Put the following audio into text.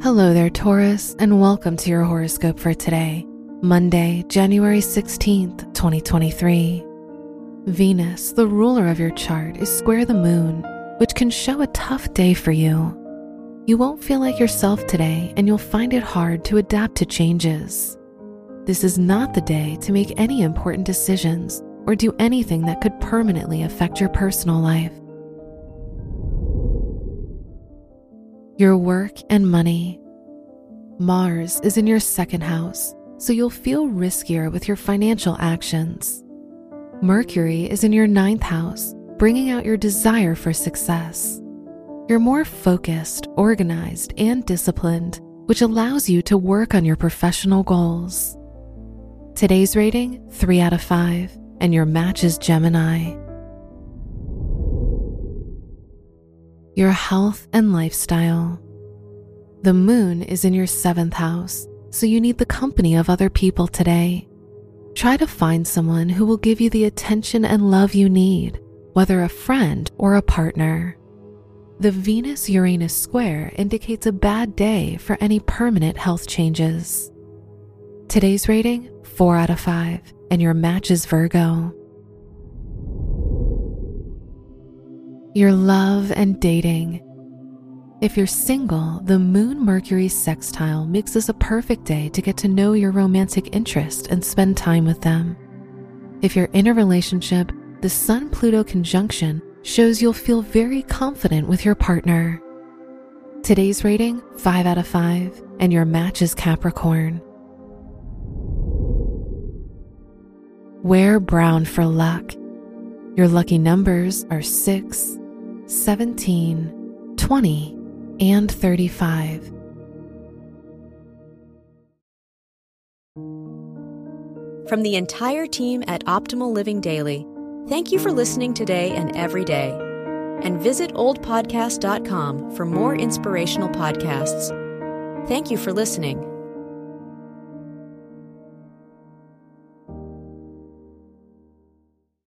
Hello there, Taurus, and welcome to your horoscope for today, Monday, January 16th, 2023. Venus, the ruler of your chart, is square the moon, which can show a tough day for you. You won't feel like yourself today, and you'll find it hard to adapt to changes. This is not the day to make any important decisions or do anything that could permanently affect your personal life. Your work and money. Mars is in your second house, so you'll feel riskier with your financial actions. Mercury is in your ninth house, bringing out your desire for success. You're more focused, organized, and disciplined, which allows you to work on your professional goals. Today's rating, 3 out of 5, and your match is Gemini. Your health and lifestyle. The moon is in your 7th house, so you need the company of other people today. Try to find someone who will give you the attention and love you need, whether a friend or a partner. The Venus-Uranus square indicates a bad day for any permanent health changes. Today's rating, 4 out of 5, and your match is Virgo. Your love and dating. If you're single, the Moon-Mercury sextile makes this a perfect day to get to know your romantic interest and spend time with them. If you're in a relationship, the Sun-Pluto conjunction shows you'll feel very confident with your partner. Today's rating, 5 out of 5, and your match is Capricorn. Wear brown for luck. Your lucky numbers are 6, 17, 20, and 35. From the entire team at Optimal Living Daily, thank you for listening today and every day. And visit oldpodcast.com for more inspirational podcasts. Thank you for listening.